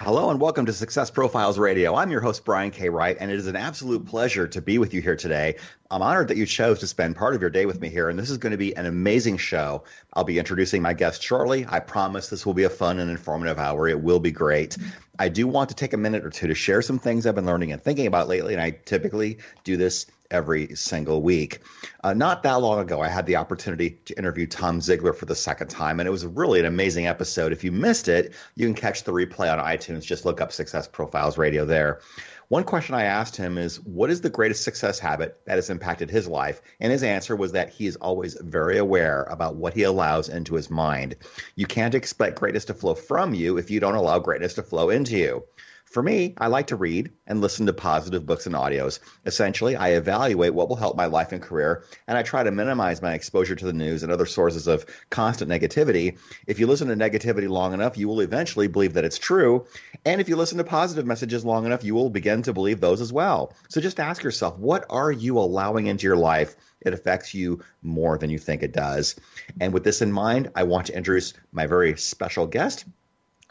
Hello and welcome to Success Profiles Radio. I'm your host, Brian K. Wright, and it is an absolute pleasure to be with you here today. I'm honored that you chose to spend part of your day with me here, and this is going to be an amazing show. I'll be introducing my guest shortly. I promise this will be a fun and informative hour. It will be great. I do want to take a minute or two to share some things I've been learning and thinking about lately, and I typically do this every single week. Not that long ago, I had the opportunity to interview Tom Ziglar for the second time, and it was really an amazing episode. If you missed it, you can catch the replay on iTunes. Just look up Success Profiles Radio there. One question I asked him is, what is the greatest success habit that has impacted his life? And his answer was that he is always very aware about what he allows into his mind. You can't expect greatness to flow from you if you don't allow greatness to flow into you. For me, I like to read and listen to positive books and audios. Essentially, I evaluate what will help my life and career, and I try to minimize my exposure to the news and other sources of constant negativity. If you listen to negativity long enough, you will eventually believe that it's true. And if you listen to positive messages long enough, you will begin to believe those as well. So just ask yourself, what are you allowing into your life? It affects you more than you think it does. And with this in mind, I want to introduce my very special guest.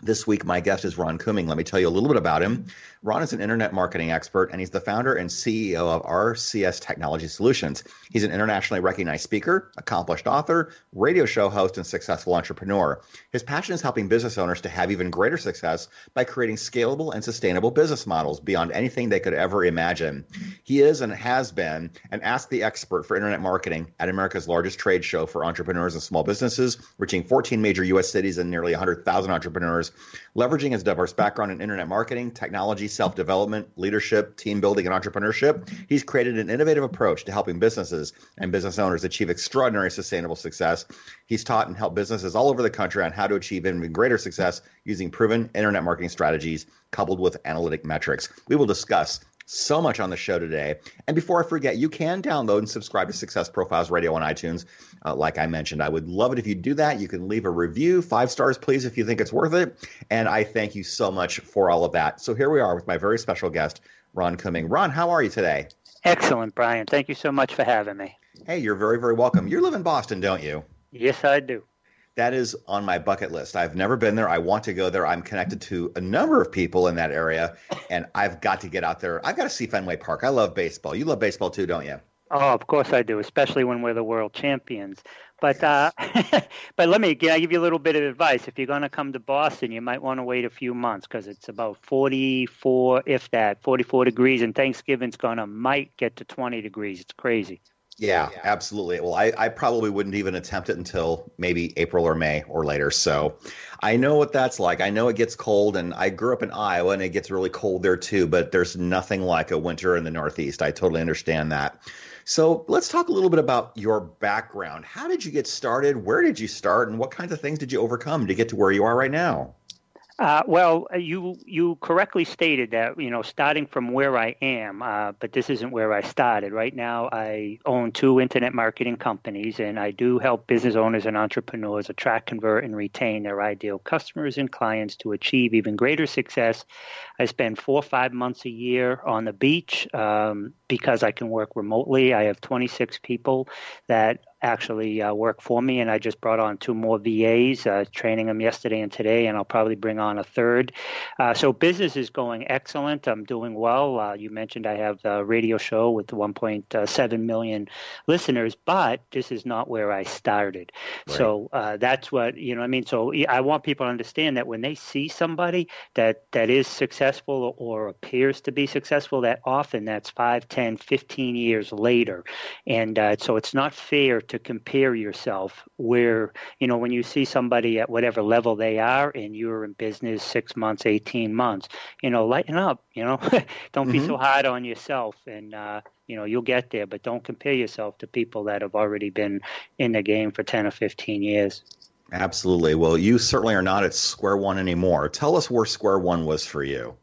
This week, my guest is Ron Couming. Let me tell you a little bit about him. Ron is an internet marketing expert, and he's the founder and CEO of RCS Technology Solutions. He's an internationally recognized speaker, accomplished author, radio show host, and successful entrepreneur. His passion is helping business owners to have even greater success by creating scalable and sustainable business models beyond anything they could ever imagine. He is and has been an Ask the Expert for internet marketing at America's largest trade show for entrepreneurs and small businesses, reaching 14 major U.S. cities and nearly 100,000 entrepreneurs. Leveraging his diverse background in internet marketing, technology, self-development, leadership, team building, and entrepreneurship, he's created an innovative approach to helping businesses and business owners achieve extraordinary sustainable success. He's taught and helped businesses all over the country on how to achieve even greater success using proven internet marketing strategies coupled with analytic metrics. We will discuss so much on the show today. And before I forget, you can download and subscribe to Success Profiles Radio on iTunes. Like I mentioned, I would love it if you do that. You can leave a review, 5 stars, please, if you think it's worth it. And I thank you so much for all of that. So here we are with my very special guest, Ron Couming. Ron, how are you today? Excellent, Brian. Thank you so much for having me. Hey, you're very, very welcome. You live in Boston, don't you? Yes, I do. That is on my bucket list. I've never been there. I want to go there. I'm connected to a number of people in that area, and I've got to get out there. I've got to see Fenway Park. I love baseball. You love baseball too, don't you? Oh, of course I do, especially when we're the world champions. But yes. But let me give you a little bit of advice. If you're going to come to Boston, you might want to wait a few months because it's about 44, if that, 44 degrees, and Thanksgiving's going to might get to 20 degrees. It's crazy. Yeah, absolutely. Well, I probably wouldn't even attempt it until maybe April or May or later. So I know what that's like. I know it gets cold, and I grew up in Iowa, and it gets really cold there too, but there's nothing like a winter in the Northeast. I totally understand that. So let's talk a little bit about your background. How did you get started? Where did you start? And what kinds of things did you overcome to get to where you are right now? Well, you correctly stated that, you know, starting from where I am, but this isn't where I started. Right now, I own 2 internet marketing companies, and I do help business owners and entrepreneurs attract, convert, and retain their ideal customers and clients to achieve even greater success. I spend 4 or 5 months a year on the beach because I can work remotely. I have 26 people that actually work for me, and I just brought on 2 more VAs, training them yesterday and today, and I'll probably bring on a third. So business is going excellent. I'm doing well. You mentioned I have the radio show with 1.7 million listeners, but this is not where I started. Right. So that's what, you know what I mean? So I want people to understand that when they see somebody that is successful or appears to be successful, that often that's 5, 10, 15 years later. And so it's not fair to to compare yourself where, you know, when you see somebody at whatever level they are and you're in business 6 months, 18 months, you know, lighten up, you know, don't be so hard on yourself and, you know, you'll get there, but don't compare yourself to people that have already been in the game for 10 or 15 years. Absolutely. Well, you certainly are not at square one anymore. Tell us where square one was for you.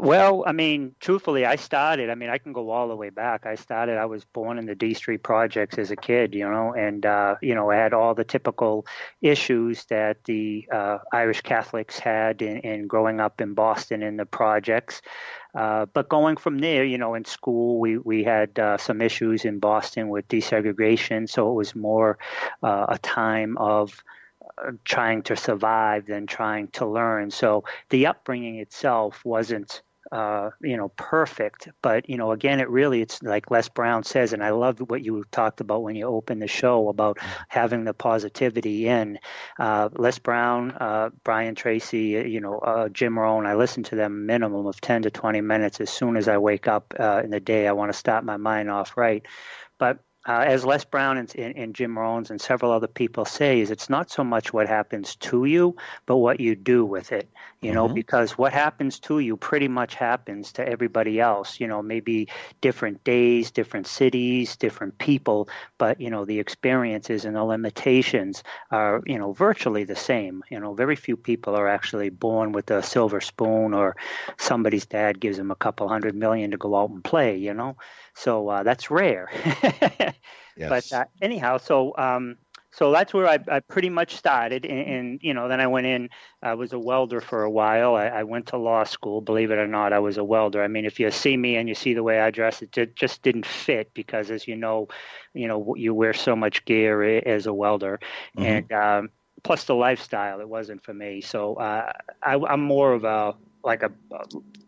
Well, I mean, truthfully, I can go all the way back. I was born in the D Street projects as a kid, you know, and, you know, I had all the typical issues that the Irish Catholics had in growing up in Boston in the projects. But going from there, you know, in school, we had some issues in Boston with desegregation. So it was more a time of trying to survive than trying to learn. So the upbringing itself wasn't, you know, perfect. But, you know, again, it's like Les Brown says, and I love what you talked about when you opened the show about having the positivity in. Les Brown, Brian Tracy, you know, Jim Rohn, I listen to them a minimum of 10 to 20 minutes. As soon as I wake up in the day, I want to start my mind off right. But as Les Brown and Jim Rohns and several other people say, is it's not so much what happens to you, but what you do with it, you know, because what happens to you pretty much happens to everybody else, you know, maybe different days, different cities, different people, but, you know, the experiences and the limitations are, you know, virtually the same. You know, very few people are actually born with a silver spoon or somebody's dad gives them a couple $100 million to go out and play, you know. So that's rare. Yes. But anyhow, so that's where I pretty much started. And, you know, then I went in, I was a welder for a while. I went to law school, believe it or not, I was a welder. I mean, if you see me and you see the way I dress, it just didn't fit because, as you know, you wear so much gear as a welder. And plus the lifestyle, it wasn't for me. So I'm more of a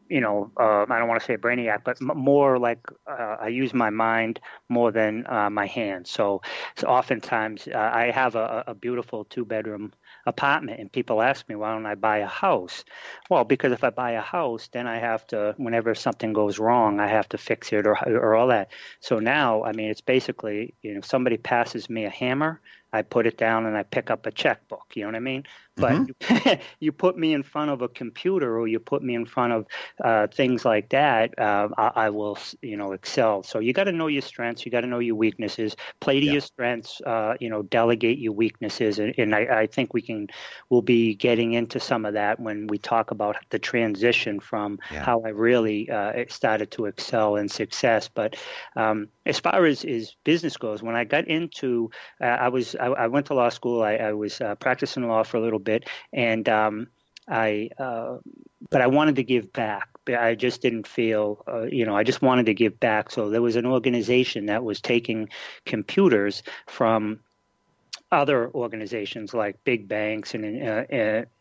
you know, I don't want to say brainiac, but more like I use my mind more than my hands. So oftentimes I have a beautiful two-bedroom apartment, and people ask me, why don't I buy a house? Well, because if I buy a house, then I have to, whenever something goes wrong, I have to fix it or all that. So now, I mean, it's basically, you know, somebody passes me a hammer, I put it down and I pick up a checkbook, you know what I mean? But you put me in front of a computer or you put me in front of things like that, I will, you know, excel. So you got to know your strengths. You got to know your weaknesses. Play to your strengths, you know, delegate your weaknesses. And I think we'll be getting into some of that when we talk about the transition from how I really started to excel in success. But as far as business goes, when I got into, I went to law school. I was practicing law for a little bit, and but I wanted to give back. I just didn't feel, you know, I just wanted to give back. So there was an organization that was taking computers from other organizations like big banks and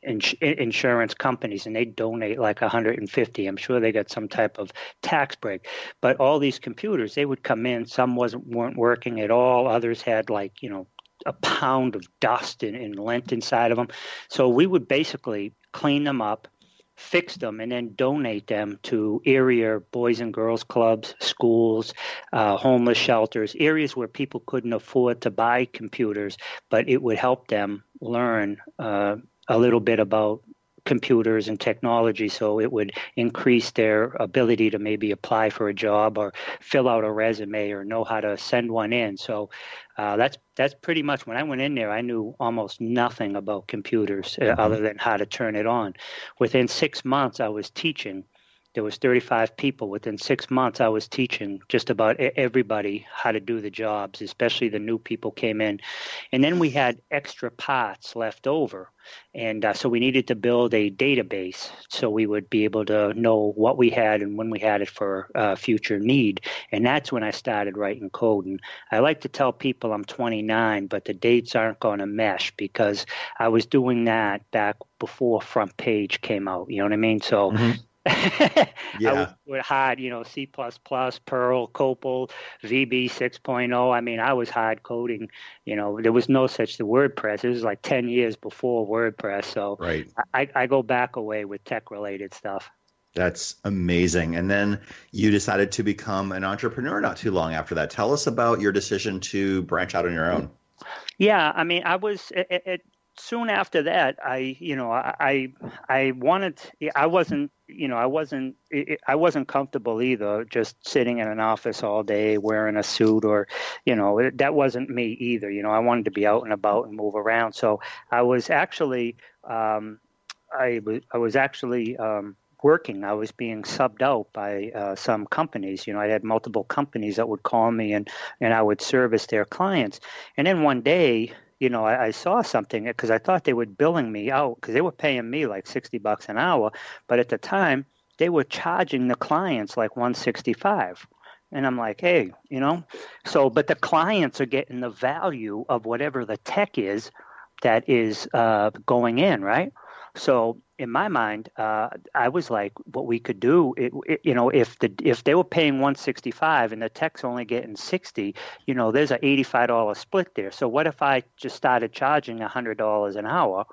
insurance companies, and they donate like 150. I'm sure they got some type of tax break. But all these computers, they would come in. Some weren't working at all. Others had like, you know, a pound of dust and lint inside of them. So we would basically clean them up, fix them, and then donate them to area boys and girls clubs, schools, homeless shelters, areas where people couldn't afford to buy computers, but it would help them learn a little bit about computers and technology. So it would increase their ability to maybe apply for a job or fill out a resume or know how to send one in. So that's pretty much when I went in there, I knew almost nothing about computers other than how to turn it on. Within 6 months, I was teaching. There was 35 people. Within 6 months, I was teaching just about everybody how to do the jobs, especially the new people came in. And then we had extra parts left over. And so we needed to build a database so we would be able to know what we had and when we had it for future need. And that's when I started writing code. And I like to tell people I'm 29, but the dates aren't going to mesh because I was doing that back before FrontPage came out. You know what I mean? So I was hard, you know, C++, Perl, Cobol, VB 6.0. I mean, I was hard coding. You know, there was no such thing as WordPress. It was like 10 years before WordPress. So I go back away with tech-related stuff. That's amazing. And then you decided to become an entrepreneur not too long after that. Tell us about your decision to branch out on your own. Yeah, I mean, I was soon after that. I wasn't comfortable either, just sitting in an office all day wearing a suit, or, you know, that wasn't me either. You know, I wanted to be out and about and move around. So I was actually, working. I was being subbed out by some companies. You know, I had multiple companies that would call me, and I would service their clients. And then one day, you know, I saw something, because I thought they were billing me out, because they were paying me like $60 an hour. But at the time, they were charging the clients like $165. And I'm like, hey, you know, so, but the clients are getting the value of whatever the tech is that is going in, right? So in my mind, I was like, what we could do, you know, if they were paying $165 and the tech's only getting $60, you know, there's an $85 split there. So what if I just started charging $100 an hour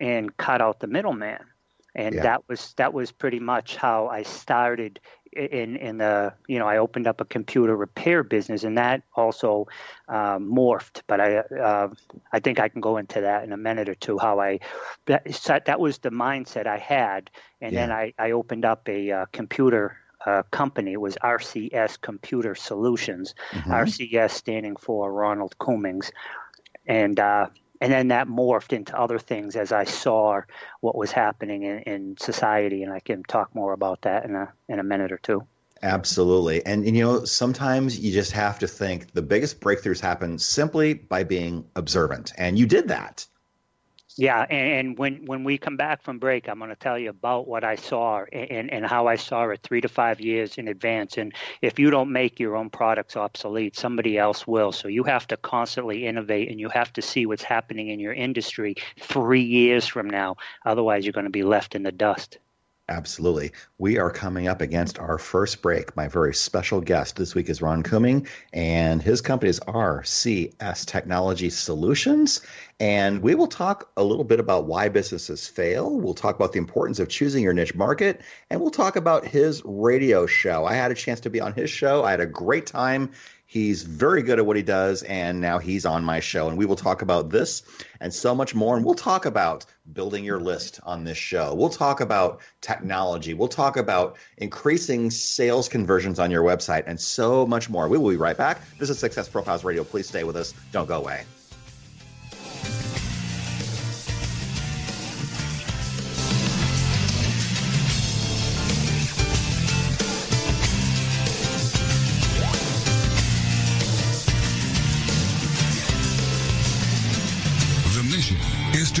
and cut out the middleman? And that was pretty much how I started in I opened up a computer repair business, and that also morphed. But I think I can go into that in a minute or two, that was the mindset I had. And then I opened up a computer company. It was RCS Computer Solutions, RCS standing for Ronald Couming's. And then that morphed into other things as I saw what was happening in society, and I can talk more about that in a minute or two. Absolutely. And you know, sometimes you just have to think the biggest breakthroughs happen simply by being observant, and you did that. Yeah, and when we come back from break, I'm going to tell you about what I saw and how I saw it 3 to 5 years in advance. And if you don't make your own products obsolete, somebody else will. So you have to constantly innovate, and you have to see what's happening in your industry 3 years from now. Otherwise, you're going to be left in the dust. Absolutely. We are coming up against our first break. My very special guest this week is Ron Couming, and his company is RCS Technology Solutions. And we will talk a little bit about why businesses fail. We'll talk about the importance of choosing your niche market, and we'll talk about his radio show. I had a chance to be on his show. I had a great time. He's very good at what he does, and now he's on my show, and we will talk about this and so much more. And we'll talk about building your list on this show. We'll talk about technology. We'll talk about increasing sales conversions on your website and so much more. We will be right back. This is Success Profiles Radio. Please stay with us. Don't go away.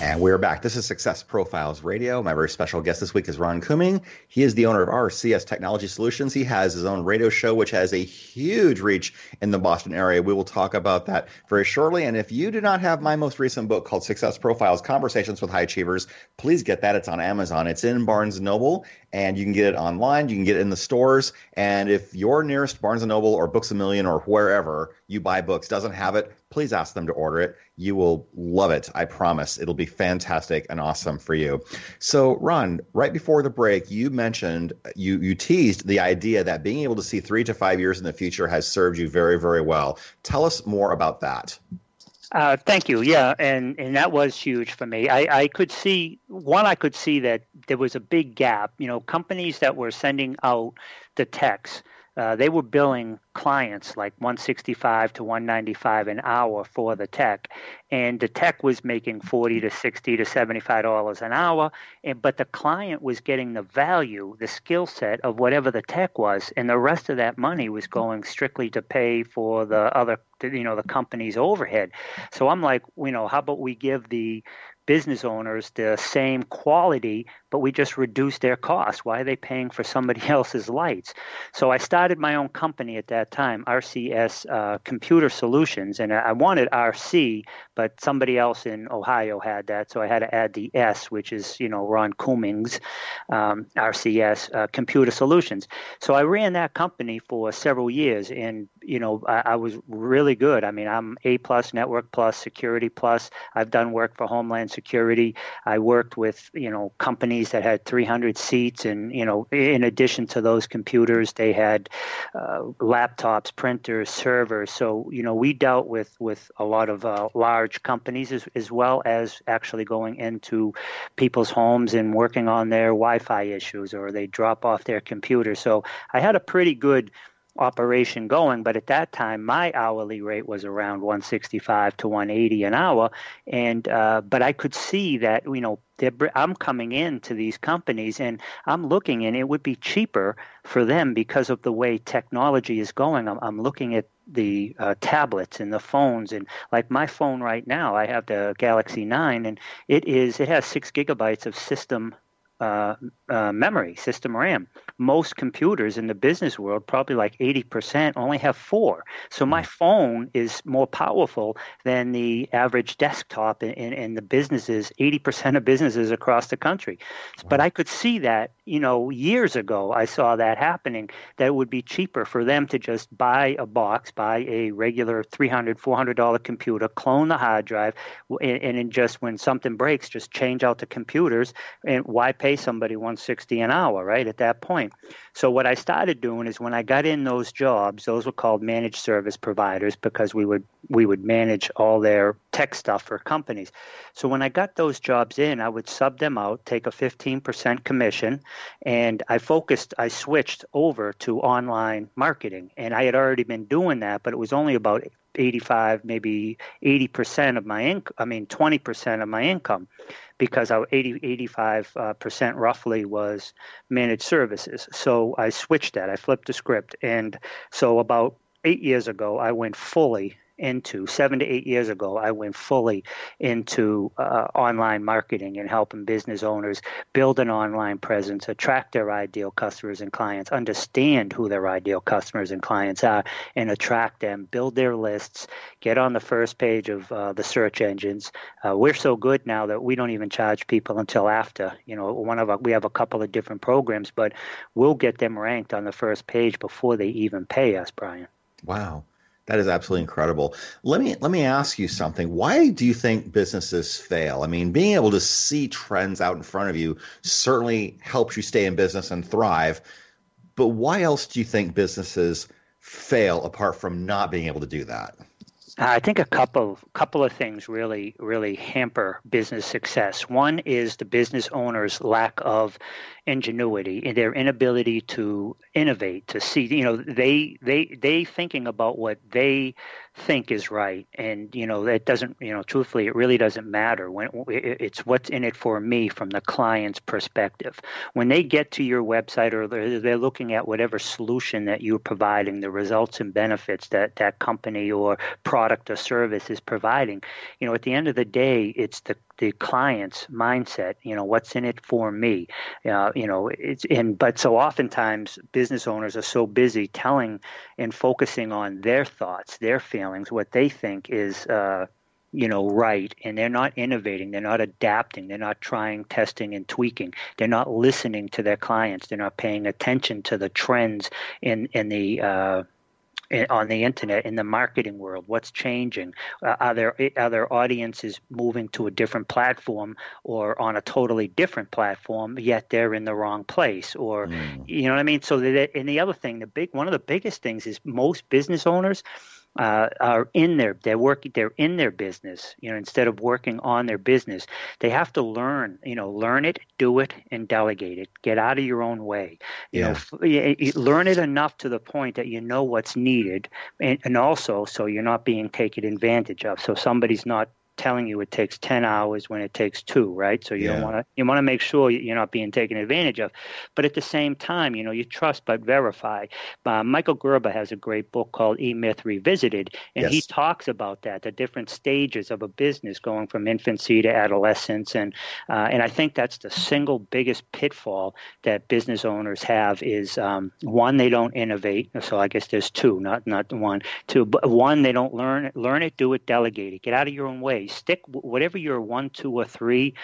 And we're back. This is Success Profiles Radio. My very special guest this week is Ron Couming. He is the owner of RCS Technology Solutions. He has his own radio show, which has a huge reach in the Boston area. We will talk about that very shortly. And if you do not have my most recent book called Success Profiles, Conversations with High Achievers, please get that. It's on Amazon. It's in Barnes & Noble. And you can get it online. You can get it in the stores. And if your nearest Barnes & Noble or Books A Million or wherever you buy books doesn't have it, please ask them to order it. You will love it. I promise. It'll be fantastic and awesome for you. So, Ron, right before the break, you mentioned, you teased the idea that being able to see 3 to 5 years in the future has served you very, very well. Tell us more about that. Thank you. Yeah, and that was huge for me. I could see that there was a big gap. You know, companies that were sending out the texts, they were billing clients like $165 to $195 an hour for the tech, and the tech was making $40 to $60 to $75 an hour, but the client was getting the value, the skill set of whatever the tech was, and the rest of that money was going strictly to pay for the other, you know, the company's overhead. So I'm like, you know, how about we give the business owners the same quality, but we just reduce their costs? Why are they paying for somebody else's lights? So I started my own company at that time, RCS Computer Solutions, and I wanted RC, but somebody else in Ohio had that, so I had to add the S, which is, you know, Ron Couming's RCS Computer Solutions. So I ran that company for several years, and, you know, I was really good. I mean, I'm A-plus, Network-plus, Security-plus. I've done work for Homeland Security. I worked with, you know, companies that had 300 seats, and, you know, in addition to those computers, they had laptops, printers, servers. So, you know, we dealt with a lot of large companies as well as actually going into people's homes and working on their Wi-Fi issues, or they drop off their computer. So I had a pretty good operation going, but at that time my hourly rate was around $165 to $180 an hour, and but I could see that, you know, I'm coming into these companies and I'm looking, and it would be cheaper for them because of the way technology is going. I'm looking at the tablets and the phones, and like my phone right now, I have the Galaxy 9, and it has 6 gigabytes of system memory, system RAM. Most computers in the business world, probably like 80%, only have 4. So my phone is more powerful than the average desktop in the businesses, 80% of businesses across the country. Wow. But I could see that, you know, years ago, I saw that happening, that it would be cheaper for them to just buy a box, buy a regular $300, $400 computer, clone the hard drive, and just when something breaks, just change out the computers, and why pay somebody $160 an hour, right, at that point. So what I started doing is when I got in those jobs, those were called managed service providers, because we would manage all their tech stuff for companies. So when I got those jobs in, I would sub them out, take a 15% commission, and I switched over to online marketing. And I had already been doing that, but it was only about 85, maybe 80% of my income, I mean 20% of my income, because our 85% roughly was managed services. So I switched that. I flipped the script. And so about 8 years ago, I went fully into 7 to 8 years ago, I went fully into online marketing and helping business owners build an online presence, attract their ideal customers and clients, understand who their ideal customers and clients are, and attract them, build their lists, get on the first page of the search engines. We're so good now that we don't even charge people until after. You know, we have a couple of different programs, but we'll get them ranked on the first page before they even pay us, Brian. Wow. That is absolutely incredible. Let me ask you something. Why do you think businesses fail? I mean, being able to see trends out in front of you certainly helps you stay in business and thrive. But why else do you think businesses fail apart from not being able to do that? I think a couple of things really, really hamper business success. One is the business owner's lack of ingenuity, in their inability to innovate, to see, you know, they thinking about what they think is right. And, you know, that doesn't, you know, truthfully, it really doesn't matter. When it's what's in it for me from the client's perspective. When they get to your website, or they're looking at whatever solution that you're providing, the results and benefits that that company or product or service is providing, you know, at the end of the day, it's the client's mindset, you know, what's in it for me, you know, it's in, but so oftentimes business owners are so busy telling and focusing on their thoughts, their feelings, what they think is, you know, right. And they're not innovating. They're not adapting. They're not trying, testing, and tweaking. They're not listening to their clients. They're not paying attention to the trends on the internet, in the marketing world. What's changing? Are there audiences moving to a different platform or on a totally different platform, yet they're in the wrong place? Or, you know what I mean? So and the other thing, one of the biggest things is most business owners are in they're in their business, you know, instead of working on their business. They have to learn, you know, learn it, do it, and delegate it. Get out of your own way. You know, learn it enough to the point that you know what's needed, and also so you're not being taken advantage of. So somebody's not telling you it takes 10 hours when it takes 2, right? So you want to make sure you're not being taken advantage of. But at the same time, you know, you trust but verify. Michael Gerber has a great book called E-Myth Revisited, and he talks about that, the different stages of a business going from infancy to adolescence. And I think that's the single biggest pitfall that business owners have is, one, they don't innovate. So I guess there's two, not one. Two, but one, they don't learn it, do it, delegate it. Get out of your own way. Stick whatever your 1, 2, or 3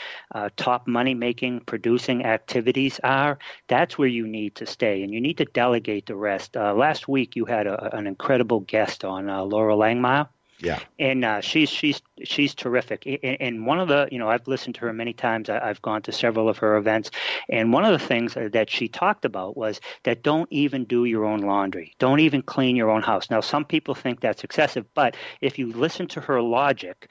top money-making, producing activities are. That's where you need to stay, and you need to delegate the rest. Last week, you had an incredible guest on, Laura Langmire. Yeah, and she's terrific. And one of the, you know, I've listened to her many times. I've gone to several of her events, and one of the things that she talked about was that don't even do your own laundry, don't even clean your own house. Now, some people think that's excessive, but if you listen to her logic,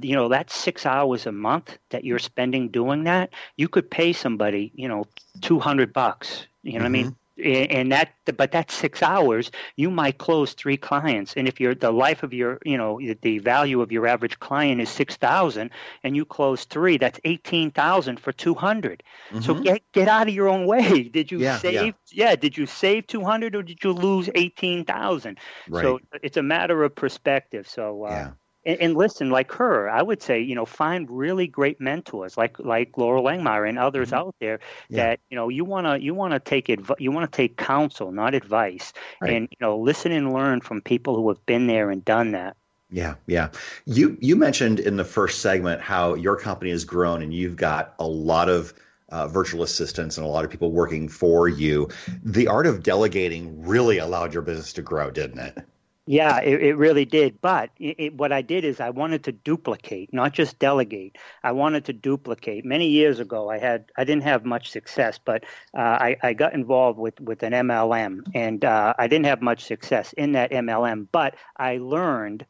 you know, that's 6 hours a month that you're spending doing that. You could pay somebody, you know, $200. You know what I mean? And but that's 6 hours. You might close 3 clients, and if the life of your, you know, the value of your average client is $6,000, and you close 3, that's $18,000 for $200. So get out of your own way. Did you save? Yeah, did you save $200 or did you lose $18,000? Right. So it's a matter of perspective. So And listen, like her, I would say, you know, find really great mentors like Laura Langmire and others out there that, you know, you want to take counsel, not advice, and, you know, listen and learn from people who have been there and done that. Yeah. Yeah. You mentioned in the first segment how your company has grown and you've got a lot of virtual assistants and a lot of people working for you. The art of delegating really allowed your business to grow, didn't it? Yeah, it really did. But what I did is I wanted to duplicate, not just delegate. I wanted to duplicate. Many years ago, I didn't have much success, but I got involved with an MLM, and I didn't have much success in that MLM. But I learned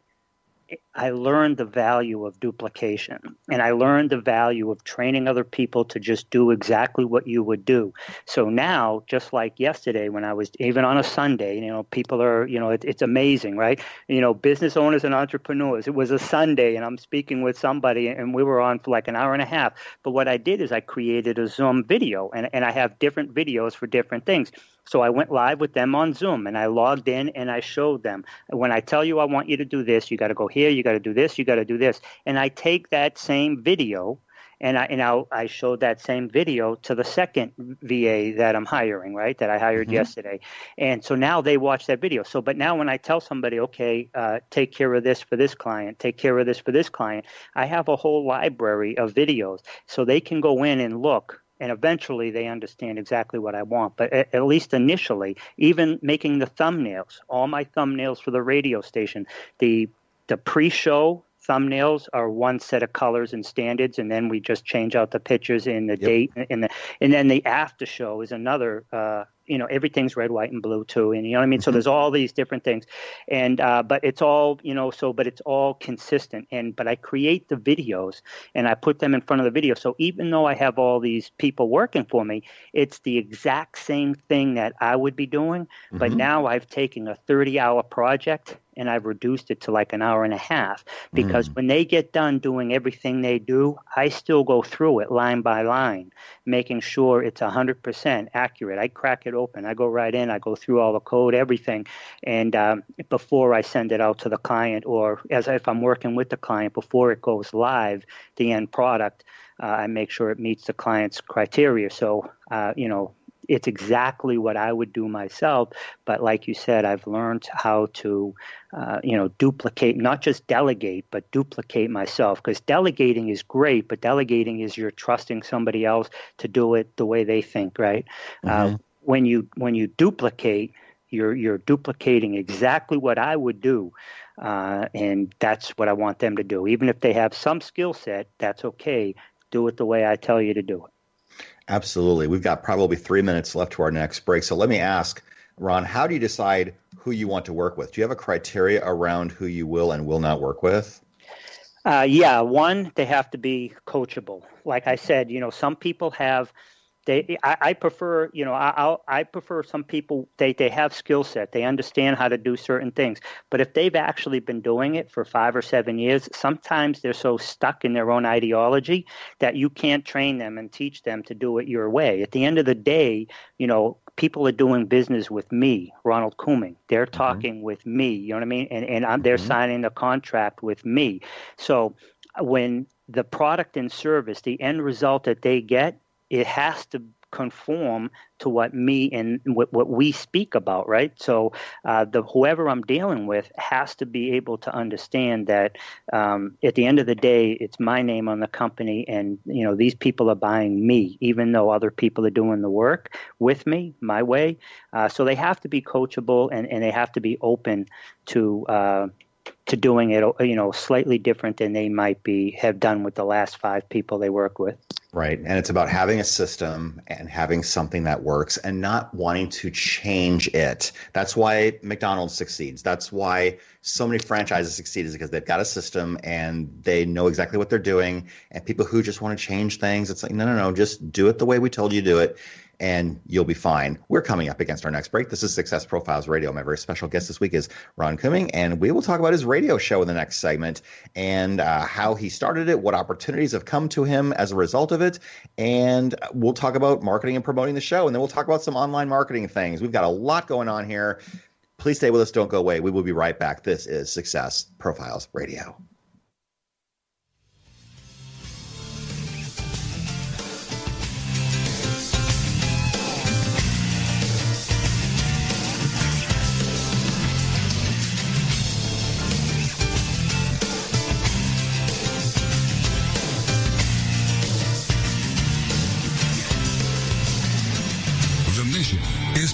the value of duplication, and I learned the value of training other people to just do exactly what you would do. So now, just like yesterday, when I was even on a Sunday, you know, people are, you know, it's amazing, right? You know, business owners and entrepreneurs, it was a Sunday and I'm speaking with somebody and we were on for like an hour and a half. But what I did is I created a Zoom video, and I have different videos for different things. So I went live with them on Zoom, and I logged in and I showed them, when I tell you I want you to do this, you got to go here, you got to do this, you got to do this. And I take that same video and I showed that same video to the second VA that I'm hiring, right, that I hired yesterday. And so now they watch that video. So, but now when I tell somebody, okay, take care of this for this client, take care of this for this client, I have a whole library of videos so they can go in and look. And eventually they understand exactly what I want. But at least initially, even making the thumbnails, all my thumbnails for the radio station, the pre-show thumbnails are one set of colors and standards, and then we just change out the pictures and the date, and then the after show is another you know, everything's red, white, and blue too. And you know what I mean? So there's all these different things. And, but it's all, you know, so, but it's all consistent. And, but I create the videos and I put them in front of the video. So even though I have all these people working for me, it's the exact same thing that I would be doing. Mm-hmm. But now I've taken a 30-hour project and I've reduced it to like an hour and a half, because when they get done doing everything they do, I still go through it line by line, making sure it's 100% accurate. I crack it open. I go right in. I go through all the code, everything, and before I send it out to the client, or as if I'm working with the client, before it goes live, the end product, I make sure it meets the client's criteria. So, you know, it's exactly what I would do myself. But like you said, I've learned how to, you know, duplicate, not just delegate, but duplicate myself. Because delegating is great, but delegating is you're trusting somebody else to do it the way they think, right? Mm-hmm. When you duplicate, you're duplicating exactly what I would do. And that's what I want them to do. Even if they have some skill set, that's okay. Do it the way I tell you to do it. Absolutely. We've got probably 3 minutes left to our next break. So let me ask, Ron, how do you decide who you want to work with? Do you have a criteria around who you will and will not work with? Yeah. One, they have to be coachable. Like I said, you know, some people have... I prefer, you know, I prefer some people, they have skill set, they understand how to do certain things, but if they've actually been doing it for 5 or 7 years, sometimes they're so stuck in their own ideology that you can't train them and teach them to do it your way. At the end of the day, you know, people are doing business with me, Ronald Couming. They're talking with me, you know what I mean? And they're signing the contract with me. So when the product and service, the end result that they get, it has to conform to what me and what we speak about, right? So whoever I'm dealing with has to be able to understand that at the end of the day, it's my name on the company, and you know these people are buying me, even though other people are doing the work with me, my way. So they have to be coachable, and they have to be open to doing it, you know, slightly different than they might have done with the last 5 people they worked with. Right. And it's about having a system and having something that works and not wanting to change it. That's why McDonald's succeeds. That's why so many franchises succeed, is because they've got a system and they know exactly what they're doing. And people who just want to change things, it's like, no, just do it the way we told you to do it and you'll be fine. We're coming up against our next break. This is Success Profiles Radio. My very special guest this week is Ron Couming, and we will talk about his radio show in the next segment and how he started it, what opportunities have come to him as a result of it, and we'll talk about marketing and promoting the show, and then we'll talk about some online marketing things. We've got a lot going on here. Please stay with us. Don't go away. We will be right back. This is Success Profiles Radio.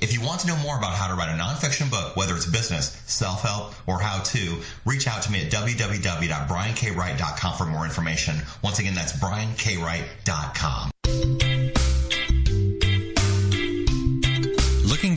If you want to know more about how to write a nonfiction book, whether it's business, self-help, or how-to, reach out to me at www.briankwright.com for more information. Once again, that's briankwright.com. Looking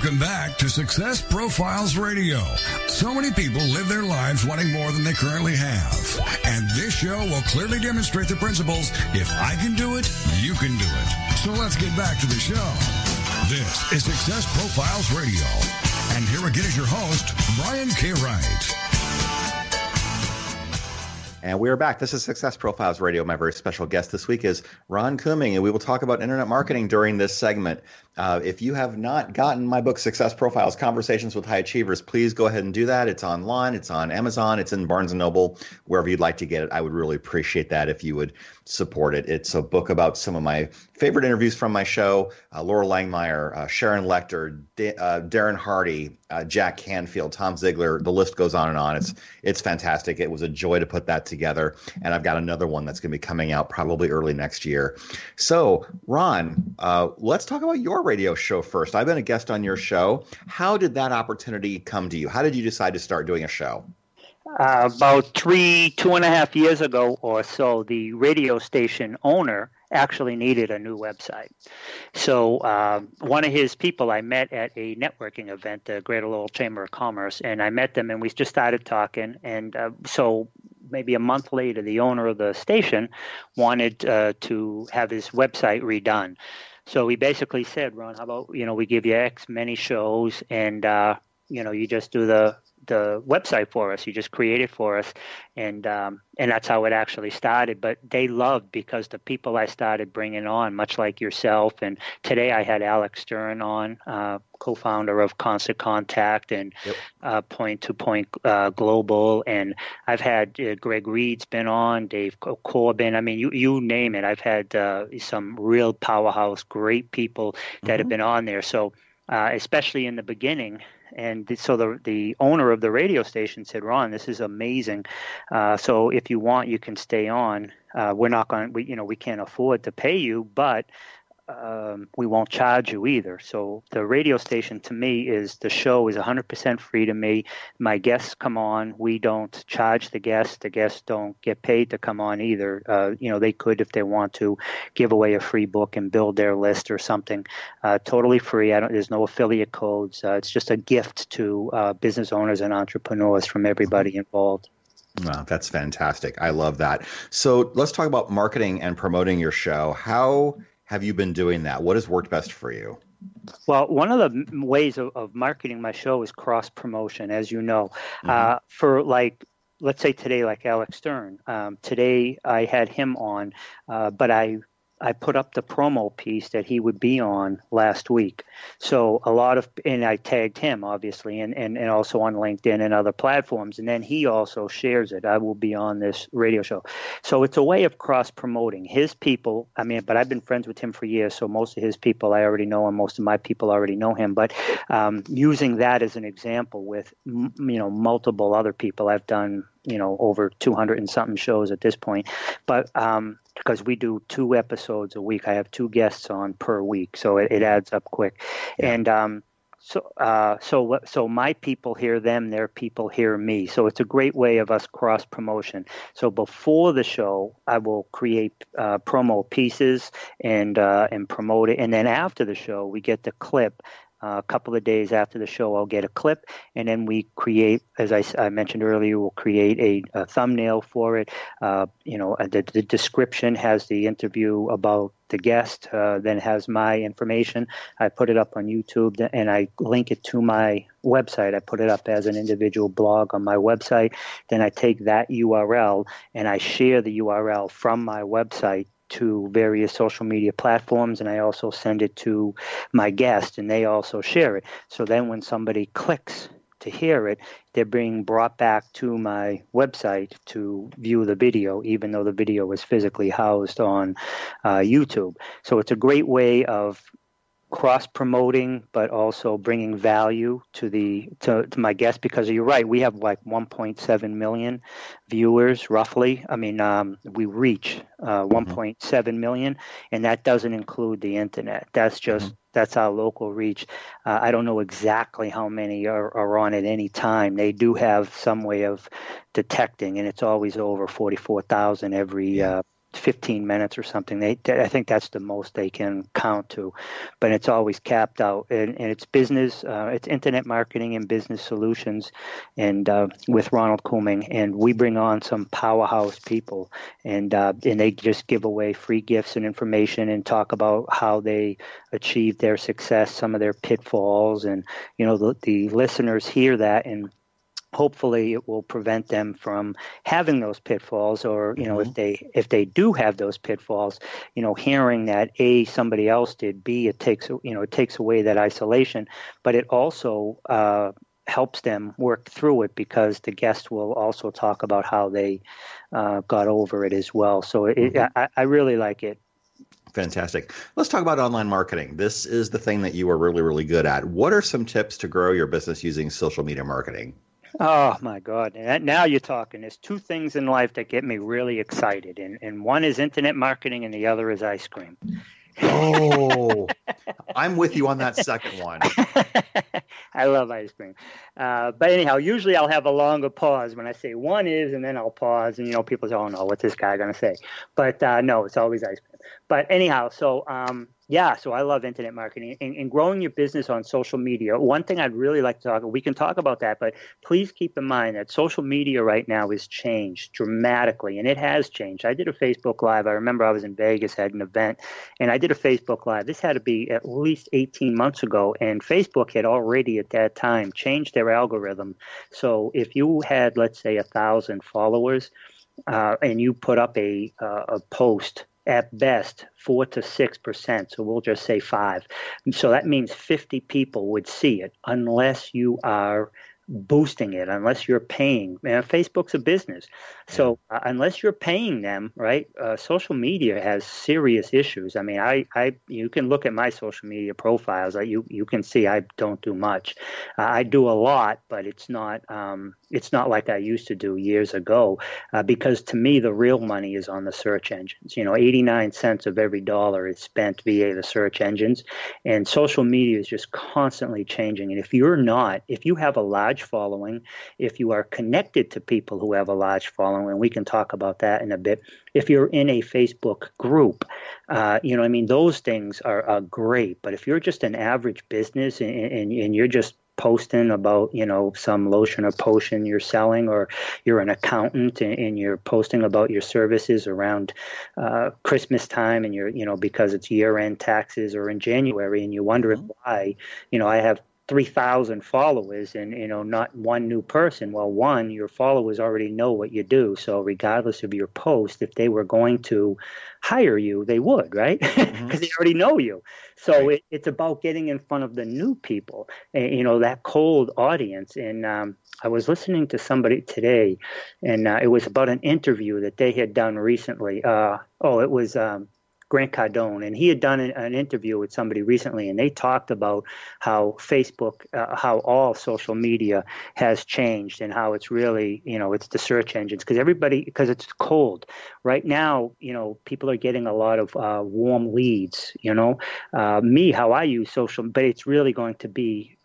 Welcome back to Success Profiles Radio. So many people live their lives wanting more than they currently have. And this show will clearly demonstrate the principles, if I can do it, you can do it. So let's get back to the show. This is Success Profiles Radio. And here again is your host, Brian K. Wright. And we are back. This is Success Profiles Radio. My very special guest this week is Ron Couming, and we will talk about internet marketing during this segment. If you have not gotten my book, Success Profiles, Conversations with High Achievers, please go ahead and do that. It's online. It's on Amazon. It's in Barnes & Noble, wherever you'd like to get it. I would really appreciate that if you would support it. It's a book about some of my favorite interviews from my show, Laura Langmire, Sharon Lecter, Darren Hardy, Jack Canfield, Tom Ziglar. The list goes on and on. It's fantastic. It was a joy to put that together. And I've got another one that's going to be coming out probably early next year. So, Ron, let's talk about your radio show first. I've been a guest on your show. How did that opportunity come to you? How did you decide to start doing a show? About two and a half years ago or so, the radio station owner actually needed a new website. So one of his people I met at a networking event, the Greater Lowell Chamber of Commerce, and I met them and we just started talking. And so maybe a month later, the owner of the station wanted to have his website redone. So we basically said, Ron, how about, we give you X many shows and, you just do the website for us. You just create it for us. And that's how it actually started. But they loved, because the people I started bringing on, much like yourself. And today I had Alex Stern on, co-founder of Constant Contact and Point to Point Global. And I've had Greg Reed's been on, Dave Corbin. I mean, you name it. I've had some real powerhouse, great people that have been on there. So especially in the beginning. And so the owner of the radio station said, Ron, this is amazing. So if you want, you can stay on. We're not going to, we can't afford to pay you, but we won't charge you either. So the radio station to me is, the show is 100% free to me. My guests come on. We don't charge the guests. The guests don't get paid to come on either. They could, if they want to, give away a free book and build their list or something. Totally free. There's no affiliate codes. It's just a gift to business owners and entrepreneurs from everybody involved. Wow, that's fantastic. I love that. So let's talk about marketing and promoting your show. How have you been doing that? What has worked best for you? Well, one of the ways of marketing my show is cross-promotion, as you know. For let's say today, like Alex Stern. Today I had him on, but I put up the promo piece that he would be on last week. So and I tagged him, obviously, and also on LinkedIn and other platforms. And then he also shares it. I will be on this radio show. So it's a way of cross-promoting his people. I mean, but I've been friends with him for years. So most of his people I already know, and most of my people already know him. But using that as an example with, multiple other people. I've done, over 200 and something shows at this point. But because we do 2 episodes a week, I have 2 guests on per week, so it adds up quick. Yeah. And so my people hear them, their people hear me. So it's a great way of us cross promotion. So before the show, I will create promo pieces and promote it, and then after the show, we get the clip. A couple of days after the show, I'll get a clip, and then we create, as I mentioned earlier, we'll create a thumbnail for it. The description has the interview about the guest, then has my information. I put it up on YouTube, and I link it to my website. I put it up as an individual blog on my website. Then I take that URL, and I share the URL from my website to various social media platforms, and I also send it to my guest, and they also share it. So then when somebody clicks to hear it, they're being brought back to my website to view the video, even though the video is physically housed on YouTube. So it's a great way of cross-promoting, but also bringing value to my guests, because you're right, we have like 1.7 million viewers roughly. I mean, we reach 1.7 million, and that doesn't include the internet. That's just that's our local reach. I don't know exactly how many are on at any time. They do have some way of detecting, and it's always over 44,000 every 15 minutes or something. I think that's the most they can count to, but it's always capped out. And it's business, it's internet marketing and business solutions, and with Ronald Couming, and we bring on some powerhouse people, and they just give away free gifts and information and talk about how they achieved their success, some of their pitfalls, and you know the listeners hear that and. Hopefully, it will prevent them from having those pitfalls, or you know, mm-hmm. if they do have those pitfalls, you know, hearing that A, somebody else did, B, it takes away that isolation, but it also helps them work through it, because the guest will also talk about how they got over it as well. So I really like it. Fantastic. Let's talk about online marketing. This is the thing that you are really, really good at. What are some tips to grow your business using social media marketing? Oh, my God. Now you're talking. There's two things in life that get me really excited. And one is internet marketing and the other is ice cream. Oh, I'm with you on that second one. I love ice cream. But anyhow, usually I'll have a longer pause when I say one is, and then I'll pause. And, you know, people say, oh, no, what's this guy going to say? But no, it's always ice cream. But anyhow, so yeah, so I love internet marketing and growing your business on social media. One thing I'd really like to talk about, we can talk about that, but please keep in mind that social media right now has changed dramatically, and it has changed. I did a Facebook Live. I remember I was in Vegas at an event, and I did a Facebook Live. This had to be at least 18 months ago, and Facebook had already at that time changed their algorithm. So if you had, let's say, 1,000 followers and you put up a post, at best, 4 to 6%. So we'll just say 5. So that means 50 people would see it, unless you are boosting it, unless you're paying. Man, Facebook's a business. So unless you're paying them, right, social media has serious issues. I mean, you can look at my social media profiles. You can see I don't do much. I do a lot, but it's not like I used to do years ago, because to me, the real money is on the search engines. You know, 89 cents of every dollar is spent via the search engines, and social media is just constantly changing. And if you have a large following, if you are connected to people who have a large following, and we can talk about that in a bit. If you're in a Facebook group, you know, I mean, those things are great. But if you're just an average business and you're just posting about, you know, some lotion or potion you're selling, or you're an accountant and you're posting about your services around Christmas time, and you're, you know, because it's year-end taxes or in January, and you're wondering why, you know, I have 3,000 followers and, you know, not one new person. Well, one, your followers already know what you do. So regardless of your post, if they were going to hire you, they would, right? Because they already know you. So right. It's about getting in front of the new people, and, you know, that cold audience. And I was listening to somebody today, and it was about an interview that they had done recently. It was Grant Cardone, and he had done an interview with somebody recently, and they talked about how Facebook, how all social media has changed, and how it's really, you know, it's the search engines, because it's cold right now. You know, people are getting a lot of warm leads. You know, how I use social, but it's really going to be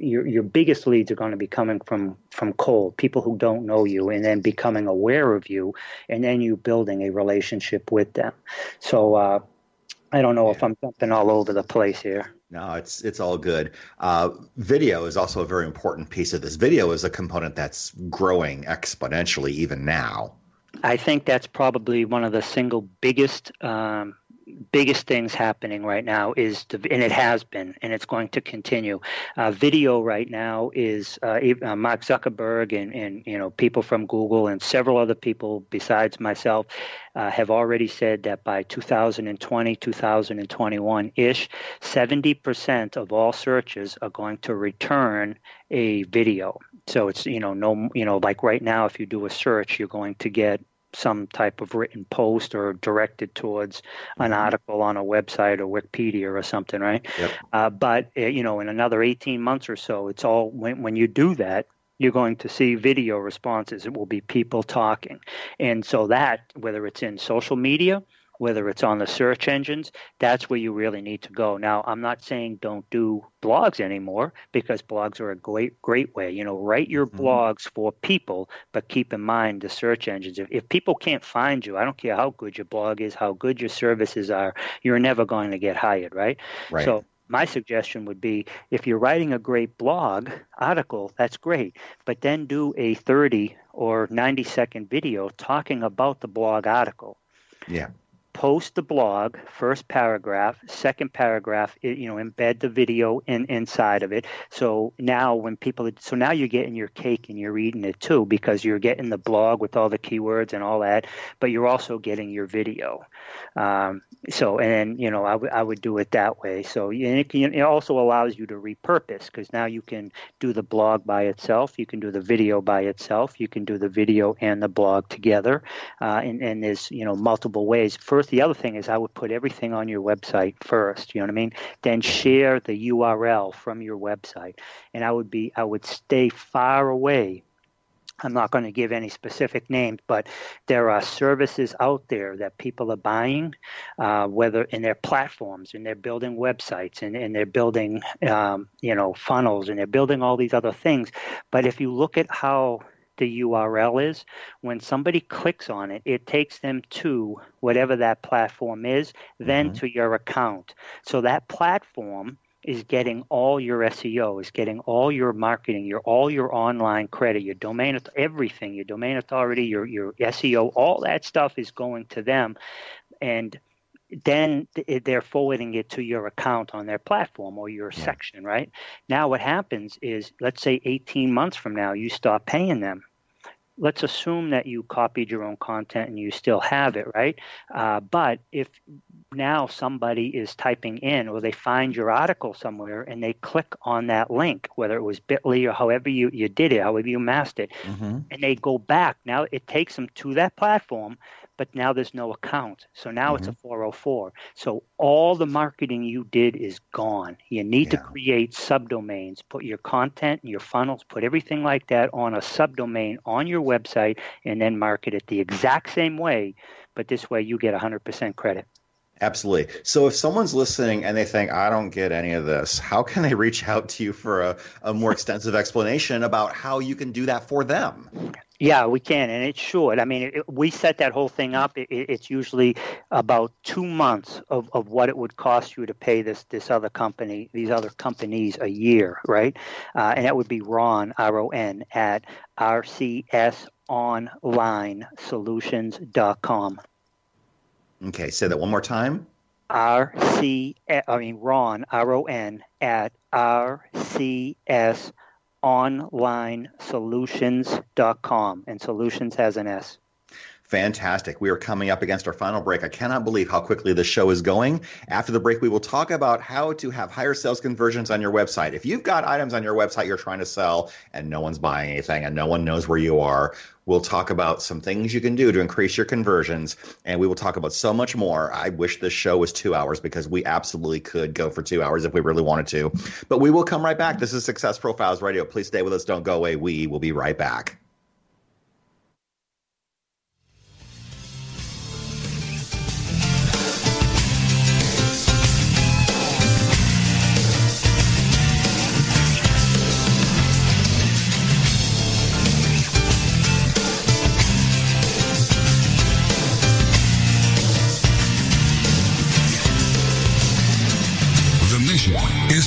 your biggest leads are going to be coming from cold, people who don't know you, and then becoming aware of you, and then you building a relationship with them. So I don't know if I'm jumping all over the place here. No, it's all good. Video is also a very important piece of this. Video is a component that's growing exponentially even now. I think that's probably one of the single biggest things happening right now is, and it has been, and it's going to continue. Video right now is Mark Zuckerberg and you know, people from Google and several other people besides myself have already said that by 2020, 2021-ish, 70% of all searches are going to return a video. So it's, you know, no, you know, like right now, if you do a search, you're going to get some type of written post or directed towards an article on a website or Wikipedia or something, right? Yep. But, you know, in another 18 months or so, it's all when you do that, you're going to see video responses. It will be people talking. And so that, whether it's in social media whether it's on the search engines, that's where you really need to go. Now, I'm not saying don't do blogs anymore, because blogs are a great way. You know, write your blogs for people, but keep in mind the search engines. If people can't find you, I don't care how good your blog is, how good your services are, you're never going to get hired, right? Right. So my suggestion would be, if you're writing a great blog article, that's great, but then do a 30 or 90-second video talking about the blog article. Yeah. Post the blog, first paragraph, second paragraph, you know, embed the video inside of it. So now when people, so now you're getting your cake and you're eating it too, because you're getting the blog with all the keywords and all that, but you're also getting your video. You know, I would do it that way. So it also allows you to repurpose, because now you can do the blog by itself. You can do the video by itself. You can do the video and the blog together. And there's, you know, multiple ways. First, the other thing is, I would put everything on your website first, you know what I mean? Then share the URL from your website. And I would stay far away. I'm not going to give any specific names, but there are services out there that people are buying, whether in their platforms, and they're building websites, and they're building, you know, funnels, and they're building all these other things. But if you look at how the URL is, when somebody clicks on it, it takes them to whatever that platform is, then to your account. So that platform is getting all your SEO, is getting all your marketing, all your online credit, your domain, everything, your domain authority, your SEO, all that stuff is going to them. And then they're forwarding it to your account on their platform or your section, right? Now what happens is, let's say 18 months from now, you stop paying them. Let's assume that you copied your own content and you still have it, right? But if now somebody is typing in, or they find your article somewhere and they click on that link, whether it was bit.ly or however you did it, however you masked it, and they go back, now it takes them to that platform, but now there's no account. So now it's a 404. So all the marketing you did is gone. You need to create subdomains, put your content and your funnels, put everything like that on a subdomain on your website, and then market it the exact same way. But this way you get 100% credit. Absolutely. So if someone's listening and they think, I don't get any of this, how can they reach out to you for a more extensive explanation about how you can do that for them? Yeah, we can. And it should. I mean, we set that whole thing up. It's usually about 2 months of what it would cost you to pay this other company, these other companies a year, right? And that would be Ron, R-O-N, at RCSOnlineSolutions.com. Okay, say that one more time. Ron, R-O-N, at RCSOnlineSolutions.com. And solutions has an S. Fantastic. We are coming up against our final break. I cannot believe how quickly this show is going. After the break, we will talk about how to have higher sales conversions on your website. If you've got items on your website you're trying to sell and no one's buying anything and no one knows where you are, we'll talk about some things you can do to increase your conversions, and we will talk about so much more. I wish this show was 2 hours, because we absolutely could go for 2 hours if we really wanted to. But we will come right back. This is Success Profiles Radio. Please stay with us. Don't go away. We will be right back.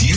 Do you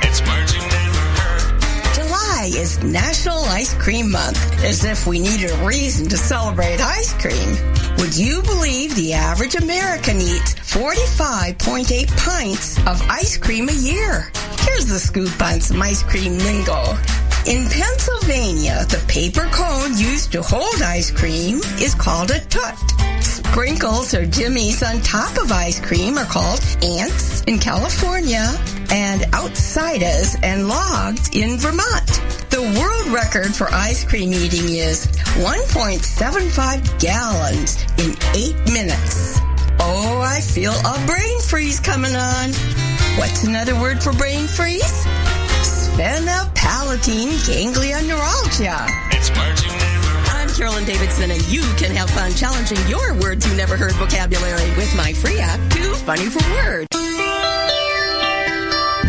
It's merging never hurt. Cream Month, as if we needed a reason to celebrate ice cream. Would you believe the average American eats 45.8 pints of ice cream a year? Here's the scoop on some ice cream lingo. In Pennsylvania, the paper cone used to hold ice cream is called a toot. Sprinkles or jimmies on top of ice cream are called ants in California and outsidas and logs in Vermont. The world record for ice cream eating is 1.75 gallons in 8 minutes. Oh, I feel a brain freeze coming on. What's another word for brain freeze? Sphenopalatine ganglion neuralgia. It's marching. I'm Carolyn Davidson, and you can have fun challenging your words you never heard vocabulary with my free app, Too Funny for Words.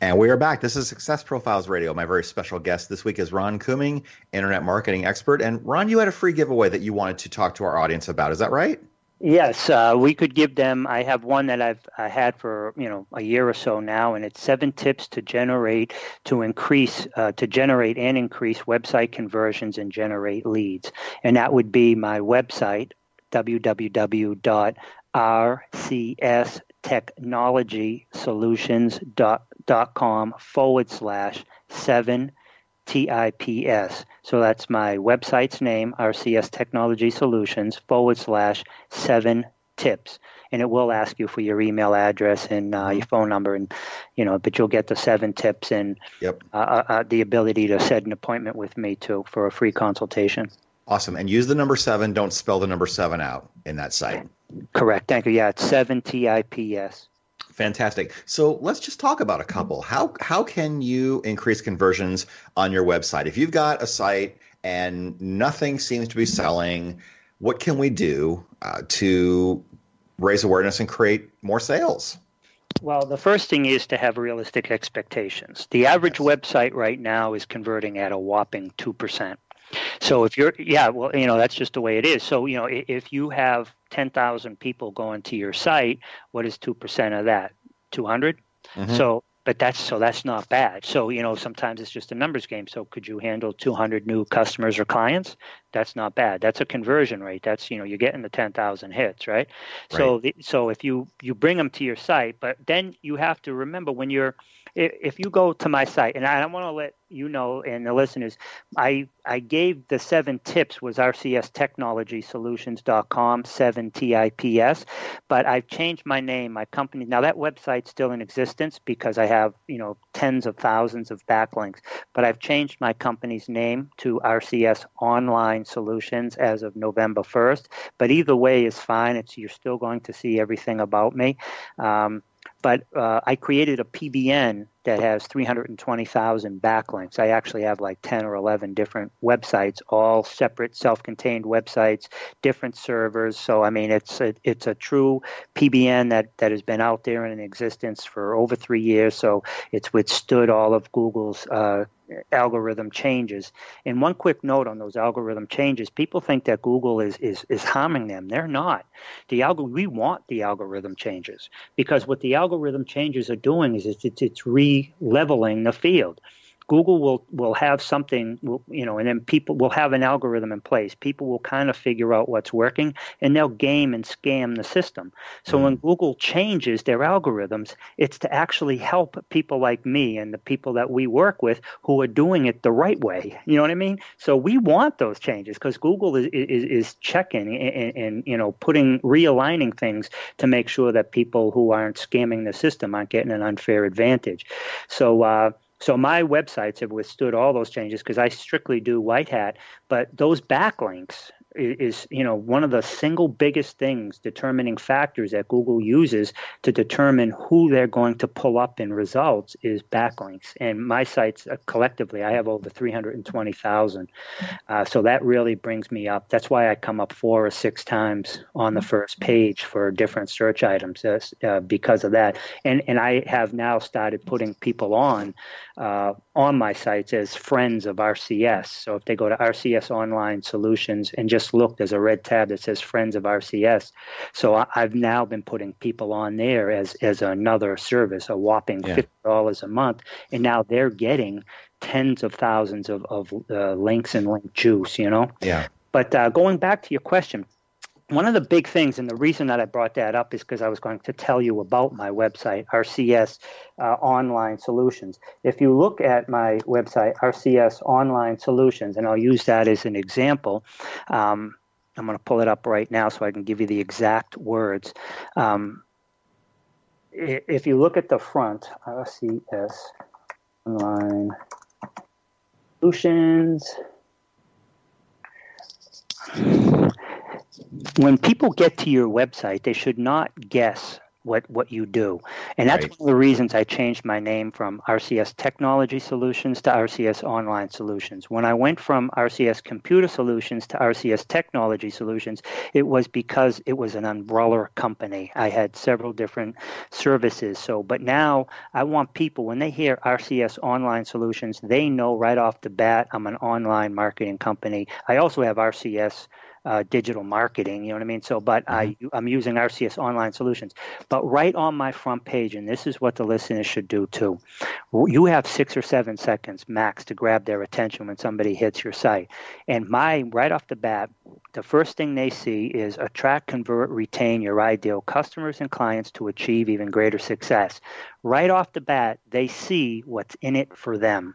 And we are back. This is Success Profiles Radio. My very special guest this week is Ron Couming, internet marketing expert. And Ron, you had a free giveaway that you wanted to talk to our audience about. Is that right? Yes, we could give them. I have one that I had for a year or so now, and it's 7 tips to generate and increase website conversions and generate leads. And that would be my website, www.rcstechnologysolutions.com/7TIPS. So that's my website's name, RCS Technology Solutions, /7tips. And it will ask you for your email address and your phone number, and but you'll get the 7 tips and the ability to set an appointment with me too for a free consultation. Awesome. And use the number 7. Don't spell the number 7 out in that site. Correct. Thank you. Yeah, it's 7TIPS. Fantastic. So let's just talk about a couple. How can you increase conversions on your website? If you've got a site and nothing seems to be selling, what can we do to raise awareness and create more sales? Well, the first thing is to have realistic expectations. The average website right now is converting at a whopping 2%. So if you're, that's just the way it is. So, if you have 10,000 people going to your site, what is 2% of that? 200? Mm-hmm. So that's not bad. So, sometimes it's just a numbers game. So could you handle 200 new customers or clients? That's not bad. That's a conversion rate. That's, you're getting the 10,000 hits, right? So if you bring them to your site, but then you have to remember if you go to my site, and I want to let you know and the listeners, I gave the 7 tips was rcstechnologysolutions.com, 7TIPS, but I've changed my name, my company. Now that website's still in existence because I have, tens of thousands of backlinks, but I've changed my company's name to RCS Online Solutions as of November 1st, but either way is fine. You're still going to see everything about me. But I created a PBN that has 320,000 backlinks. I actually have like 10 or 11 different websites, all separate, self-contained websites, different servers. So, it's a true PBN that has been out there and in existence for over 3 years. So it's withstood all of Google's algorithm changes. And one quick note on those algorithm changes: people think that Google is harming them. They're not. We want the algorithm changes, because what the algorithm changes are doing is it's re-leveling the field. Google will have something, and then people will have an algorithm in place. People will kind of figure out what's working, and they'll game and scam the system. So when Google changes their algorithms, it's to actually help people like me and the people that we work with who are doing it the right way. You know what I mean? So we want those changes because Google is checking and realigning things to make sure that people who aren't scamming the system aren't getting an unfair advantage. So my websites have withstood all those changes because I strictly do white hat, but those backlinks is, you know, one of the single biggest things, determining factors that Google uses to determine who they're going to pull up in results is backlinks. And my sites collectively, I have over 320,000. So that really brings me up. That's why I come up 4 or 6 times on the first page for different search items because of that. And I have now started putting people on my sites as friends of RCS. So if they go to RCS Online Solutions and just look, there's a red tab that says Friends of RCS. So I've now been putting people on there as another service, a whopping $50 a month. And now they're getting tens of thousands of links and link juice, you know? Yeah. But going back to your question, one of the big things, and the reason that I brought that up is because I was going to tell you about my website, RCS Online Solutions. If you look at my website, RCS Online Solutions, and I'll use that as an example. I'm going to pull it up right now so I can give you the exact words. If you look at the front, RCS Online Solutions. When people get to your website, they should not guess what you do. And that's one of the reasons I changed my name from RCS Technology Solutions to RCS Online Solutions. When I went from RCS Computer Solutions to RCS Technology Solutions, it was because it was an umbrella company. I had several different services. But now I want people, when they hear RCS Online Solutions, they know right off the bat I'm an online marketing company. I also have RCS digital marketing, you know what I mean? But I'm using RCS Online Solutions. But right on my front page, and this is what the listeners should do too, you have 6 or 7 seconds max to grab their attention when somebody hits your site. And right off the bat, the first thing they see is attract, convert, retain your ideal customers and clients to achieve even greater success. Right off the bat, they see what's in it for them.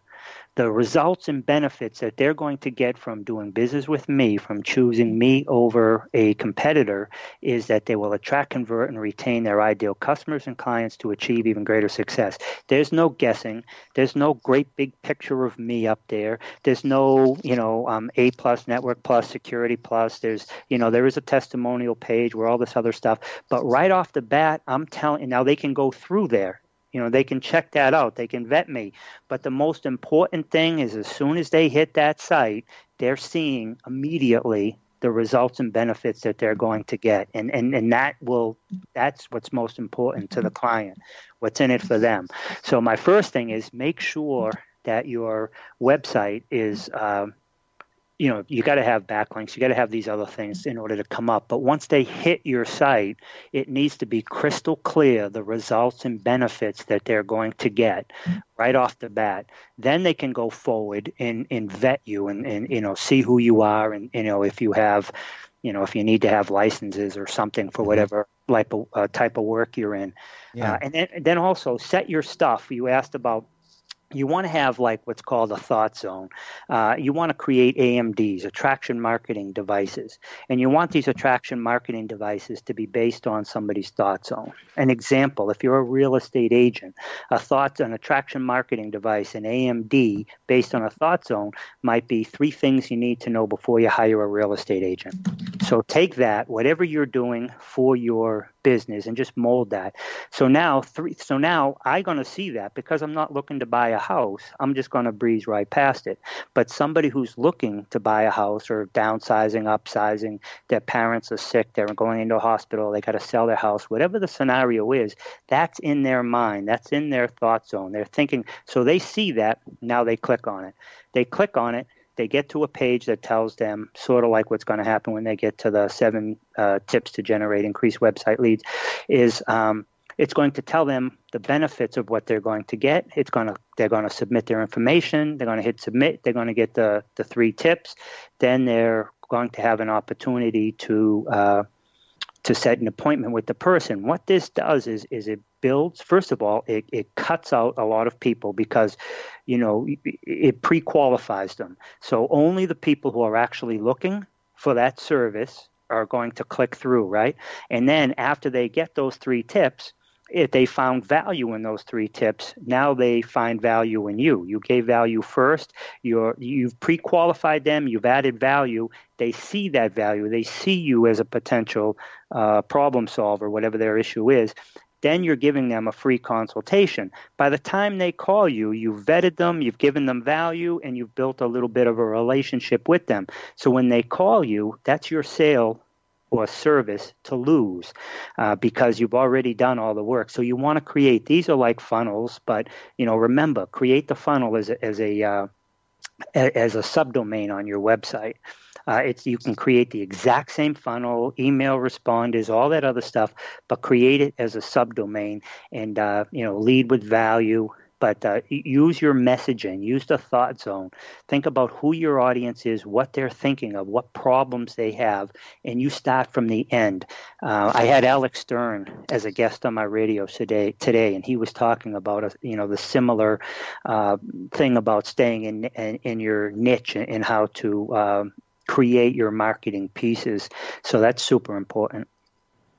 The results and benefits that they're going to get from doing business with me, from choosing me over a competitor, is that they will attract, convert, and retain their ideal customers and clients to achieve even greater success. There's no guessing. There's no great big picture of me up there. There's no, A-plus, Network-plus, Security-plus. There's, there is a testimonial page where all this other stuff. But right off the bat, I'm telling you, now they can go through there. They can check that out. They can vet me. But the most important thing is as soon as they hit that site, they're seeing immediately the results and benefits that they're going to get. And that's what's most important to the client, what's in it for them. So my first thing is make sure that your website is you got to have backlinks, you got to have these other things in order to come up. But once they hit your site, it needs to be crystal clear the results and benefits that they're going to get right off the bat. Then they can go forward and vet you and see who you are and if you have, if you need to have licenses or something for whatever type of work you're in. Yeah. And then also set your stuff. You asked about, you want to have what's called a thought zone. You want to create AMDs, attraction marketing devices. And you want these attraction marketing devices to be based on somebody's thought zone. An example, if you're a real estate agent, an attraction marketing device, an AMD based on a thought zone might be 3 things you need to know before you hire a real estate agent. So take that, whatever you're doing for your business, and just mold that. So now I'm going to see that because I'm not looking to buy a house. I'm just going to breeze right past it. But somebody who's looking to buy a house or downsizing, upsizing, their parents are sick, they're going into a hospital, they got to sell their house, whatever the scenario is, that's in their mind. That's in their thought zone. They're thinking. So they see that. Now they click on it. They get to a page that tells them sort of what's going to happen when they get to the 7 tips to generate increased website leads is it's going to tell them the benefits of what they're going to get. They're going to submit their information. They're going to hit submit. They're going to get the 3 tips. Then they're going to have an opportunity to set an appointment with the person. What this does is it builds, first of all, it cuts out a lot of people because, it pre-qualifies them. So only the people who are actually looking for that service are going to click through, right? And then after they get those 3 tips, if they found value in those three tips, now they find value in you. You gave value first. You've pre-qualified them. You've added value. They see that value. They see you as a potential problem solver, whatever their issue is. Then you're giving them a free consultation. By the time they call you, you've vetted them, you've given them value, and you've built a little bit of a relationship with them. So when they call you, that's your sale or service to lose because you've already done all the work. So you want to create, these are like funnels, but remember, create the funnel as a subdomain on your website. You can create the exact same funnel, email responders, all that other stuff, but create it as a subdomain and lead with value. But use your messaging, use the thought zone. Think about who your audience is, what they're thinking of, what problems they have, and you start from the end. I had Alex Stern as a guest on my radio today, and he was talking about the similar thing about staying in your niche and how to create your marketing pieces. So that's super important.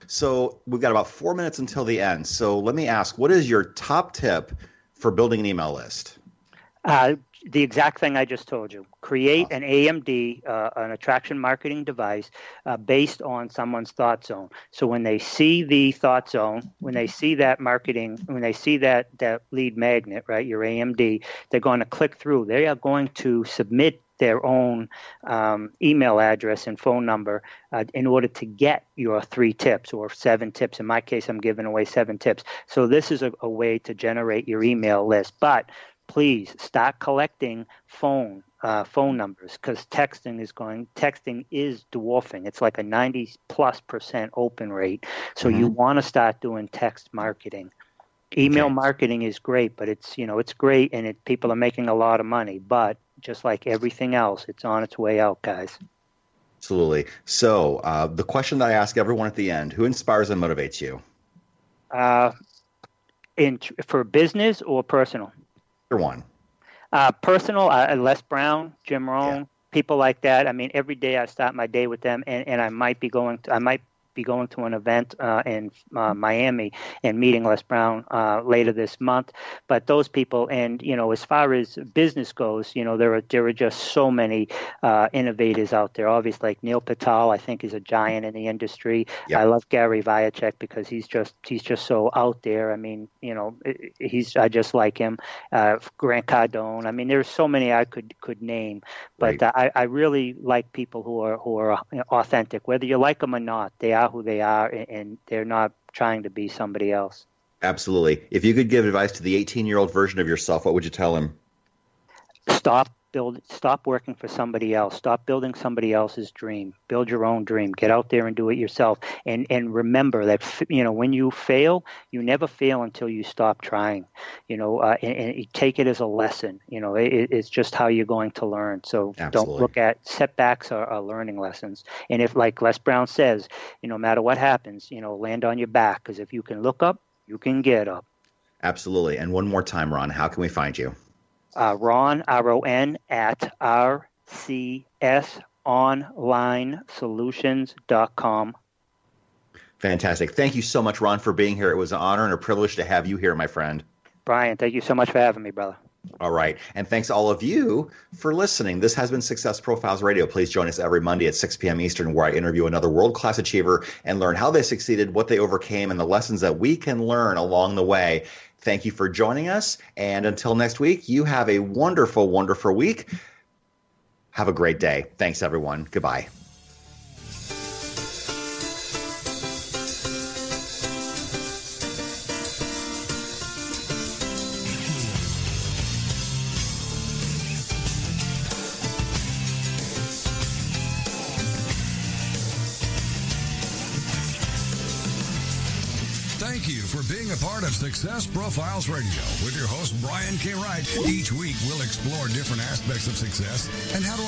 So we've got about 4 minutes until the end. So let me ask, what is your top tip for building an email list? The exact thing I just told you. Create an AMD, an attraction marketing device, based on someone's thought zone. So when they see the thought zone, when they see that marketing, when they see that lead magnet, right, your AMD, they're going to click through. They are going to submit their own email address and phone number in order to get your 3 tips or 7 tips. In my case, I'm giving away 7 tips. So this is a way to generate your email list. But please start collecting phone numbers, because texting is dwarfing. It's like a 90+% open rate. So you want to start doing text marketing. Email marketing is great, but it's great, and people are making a lot of money, but just like everything else, it's on its way out, guys. Absolutely. So the question that I ask everyone at the end, who inspires and motivates you? For business or personal? Either one. Personal, Les Brown, Jim Rohn, people like that. I mean, every day I start my day with them, and I might be going to an event in Miami and meeting Les Brown later this month. But those people, and as far as business goes, there are just so many innovators out there. Obviously, like Neil Patel, I think, is a giant in the industry. Yep. I love Gary Vaynerchuk because he's just so out there. I mean, I just like him. Grant Cardone. I mean, there's so many I could name, but right. I really like people who are authentic, whether you like them or not. They are who they are, and they're not trying to be somebody else. Absolutely. If you could give advice to the 18-year-old version of yourself, what would you tell him? Stop working for somebody else. Stop building somebody else's dream. Build your own dream. Get out there and do it yourself. And remember that when you fail, you never fail until you stop trying. And take it as a lesson. It's just how you're going to learn. So Absolutely. Don't look at setbacks or learning lessons. And if, like Les Brown says, no matter what happens, land on your back, because if you can look up, you can get up. Absolutely. And one more time, Ron, how can we find you? Ron, R-O-N, at RCSOnlineSolutions.com. Fantastic. Thank you so much, Ron, for being here. It was an honor and a privilege to have you here, my friend. Brian, thank you so much for having me, brother. All right. And thanks all of you for listening. This has been Success Profiles Radio. Please join us every Monday at 6 p.m. Eastern, where I interview another world-class achiever and learn how they succeeded, what they overcame, and the lessons that we can learn along the way. Thank you for joining us. And until next week, you have a wonderful, wonderful week. Have a great day. Thanks, everyone. Goodbye. Success Profiles Radio with your host, Brian K. Wright. Each week, we'll explore different aspects of success and how to